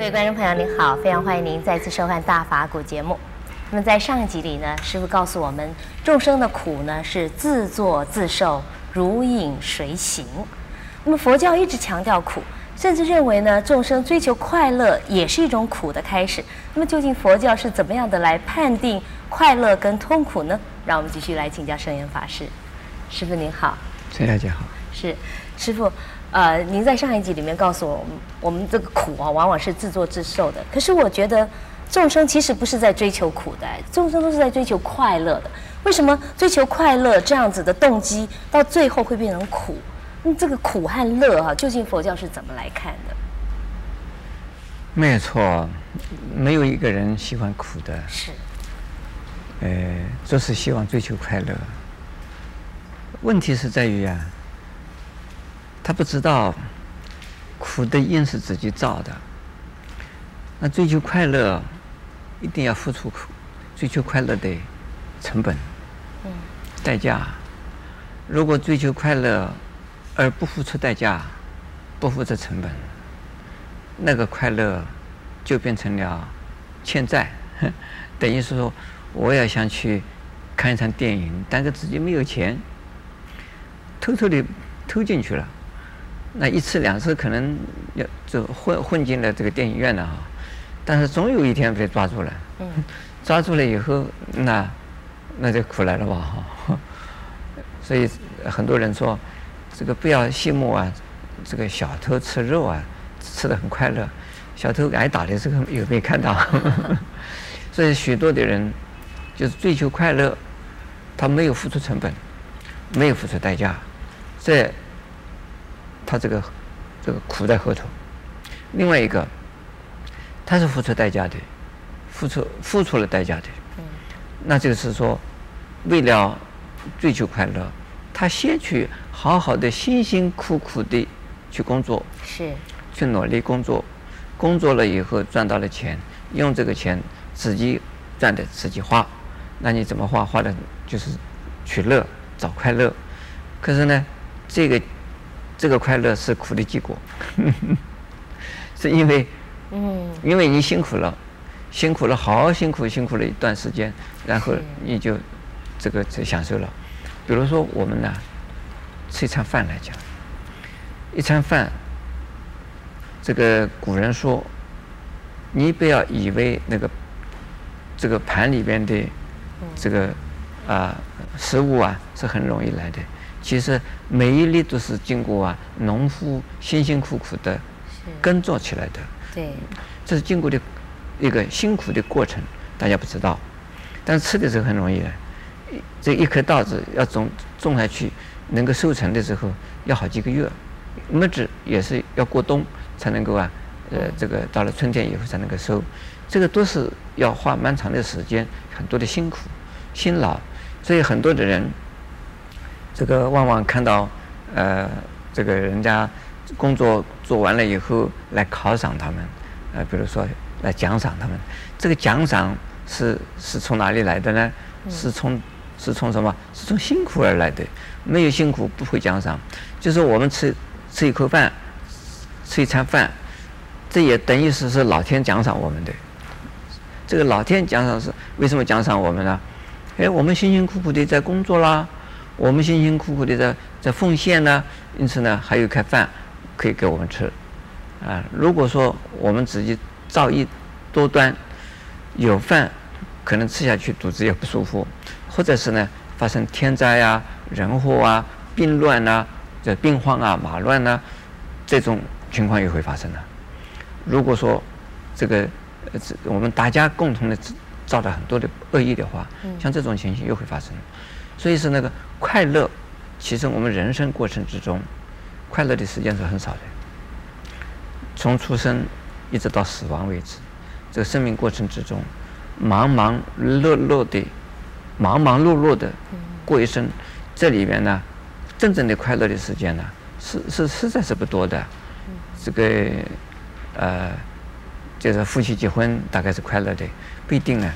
各位观众朋友您好，非常欢迎您再次收看《大法古》节目。那么在上一集里呢，师父告诉我们，众生的苦呢是自作自受，如影随形。那么佛教一直强调苦，甚至认为呢，众生追求快乐也是一种苦的开始。那么究竟佛教是怎么样的来判定快乐跟痛苦呢？让我们继续来请教圣严法师。师父您好，陈小姐好。是，师父。您在上一集里面告诉我们这个苦啊，往往是自作自受的。可是我觉得众生其实不是在追求苦的，众生都是在追求快乐的。为什么追求快乐这样子的动机，到最后会变成苦？那这个苦和乐啊，究竟佛教是怎么来看的？没错，没有一个人喜欢苦的，是，都是希望追求快乐。问题是在于啊。 他不知道，苦的因是自己造的。那追求快乐，一定要付出苦，追求快乐的成本、代价。如果追求快乐而不付出代价，不付出成本，那个快乐就变成了欠债。等于是说，我也想去看一场电影，但是自己没有钱，偷进去了。 那一次两次可能要就混进了这个电影院了啊，但是总有一天被抓住了。抓住了以后，那就苦来了吧哈。所以很多人说，这个不要羡慕啊，这个小偷吃肉啊，吃得很快乐。小偷挨打的这个有没有看到？所以许多的人就是追求快乐，他没有付出成本，没有付出代价，这。 他这个苦在后头，另外一个，他是付出代价的，付出了代价的，那就是说，为了追求快乐，他先去好好的辛辛苦苦的去工作，是，去努力工作，工作了以后赚到了钱，用这个钱自己赚的自己花，那你怎么花？花的就是取乐，找快乐，可是呢，这个快乐是苦的结果，是因为，因为你辛苦了，好辛苦，辛苦了一段时间，然后你就这享受了。比如说我们呢，吃一餐饭来讲，一餐饭，这个古人说，你不要以为那个这个盘里边的这个食物啊是很容易来的。 其实每一粒都是经过农夫辛辛苦苦的耕作起来的，对，这是经过的一个辛苦的过程，大家不知道。但是吃的时候很容易的，这一颗稻子要种下去，能够收成的时候要好几个月，麦子也是要过冬才能够这个到了春天以后才能够收，这个都是要花蛮长的时间，很多的辛苦、辛劳，所以很多的人。 这个往往看到，这个人家工作做完了以后来犒赏他们，比如说来奖赏他们。这个奖赏是从哪里来的呢？是从什么？是从辛苦而来的。没有辛苦不会奖赏。就是我们吃一口饭，吃一餐饭，这也等于是老天奖赏我们的。这个老天奖赏是为什么奖赏我们呢？哎，我们辛辛苦苦的在工作啦。 我们辛辛苦苦的在奉献呢，因此呢还有一口饭可以给我们吃，啊，如果说我们自己造诣多端，有饭可能吃下去肚子也不舒服，或者是呢发生天灾呀、人祸啊、病乱呐、这病荒啊、马乱呐、这种情况也会发生的。如果说这个我们大家共同的造了很多的恶意的话，像这种情形又会发生。 所以是那个快乐，其实我们人生过程之中，快乐的时间是很少的。从出生一直到死亡为止，这个生命过程之中，忙忙碌碌的过一生，这里面呢，真正的快乐的时间呢，实在是不多的。这个就是夫妻结婚大概是快乐的，不一定啊。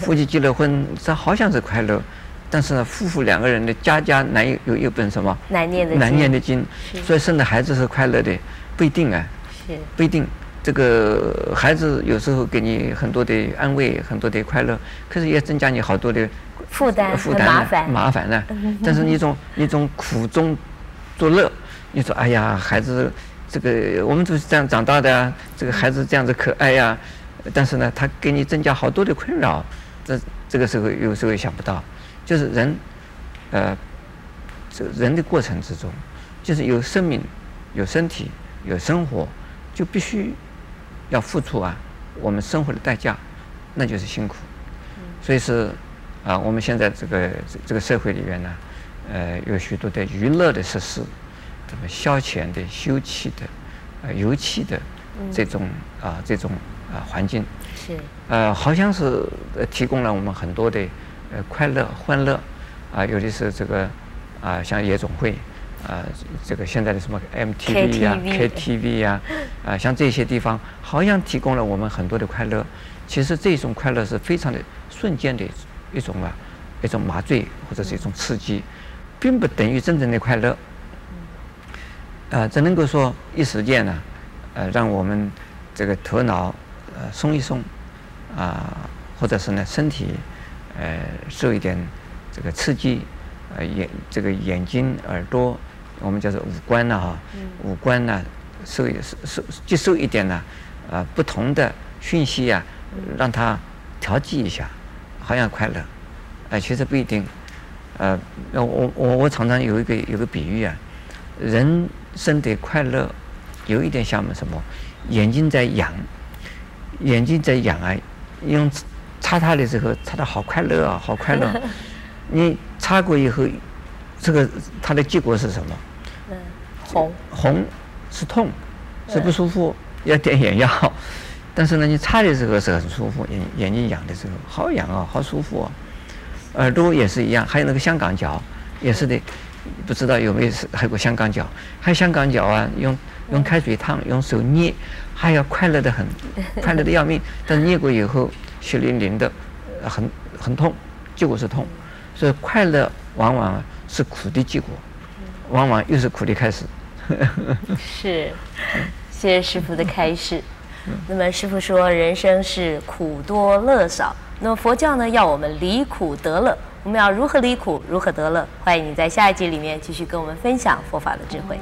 夫妻结了婚，这好像是快乐。 但是呢，夫妇两个人的家难有本什么难念的经，所以生的孩子是快乐的，不一定啊，不一定。这个孩子有时候给你很多的安慰，很多的快乐，可是也增加你好多的负担麻烦呢。但是一种苦中作乐，你说哎呀，孩子这个我们就是这样长大的啊，这个孩子这样子可爱呀，但是呢，他给你增加好多的困扰，这个时候有时候也想不到，就是人，人的过程之中，就是有生命、有身体、有生活，就必须要付出啊，我们生活的代价，那就是辛苦。所以是啊，我们现在这个社会里面呢，有许多的娱乐的设施，什么消遣的、休憩的、游憩的这种环境，是好像是提供了我们很多的快乐、欢乐啊，尤其是这个。啊，像夜总会，啊，这个现在的什么 MTV 呀、KTV 呀，啊，像这些地方，好像提供了我们很多的快乐。其实这种快乐是非常的瞬间的一种麻醉或者是一种刺激，并不等于真正的快乐。只能够说一时间呢，让我们这个头脑松一松，啊，或者是呢身体受一点这个刺激。眼睛、耳朵，我们叫做五官呢，哈，五官呢，接受一点呢，不同的讯息呀，让它调剂一下，好像快乐，其实不一定，我常常有个比喻啊，人生的快乐有一点像什么，眼睛在痒啊，用擦它的时候，擦得好快乐啊，好快乐。你擦过以后，这个它的结果是什么？红是痛，是不舒服，要点眼药。但是呢，你擦的时候是很舒服，眼睛痒的时候好痒啊，好舒服啊。耳朵也是一样，还有那个香港脚也是的，不知道有没有还有过香港脚？还有香港脚啊，用开水烫，用手捏，还要快乐的很，快乐的要命。但是捏过以后血淋淋的，很痛，结果是痛。所以快乐往往是苦的结果，往往又是苦的开始。是，谢谢师父的开示。那么师父说人生是苦多乐少，那么佛教呢要我们离苦得乐，我们要如何离苦，如何得乐？欢迎你在下一集里面继续跟我们分享佛法的智慧。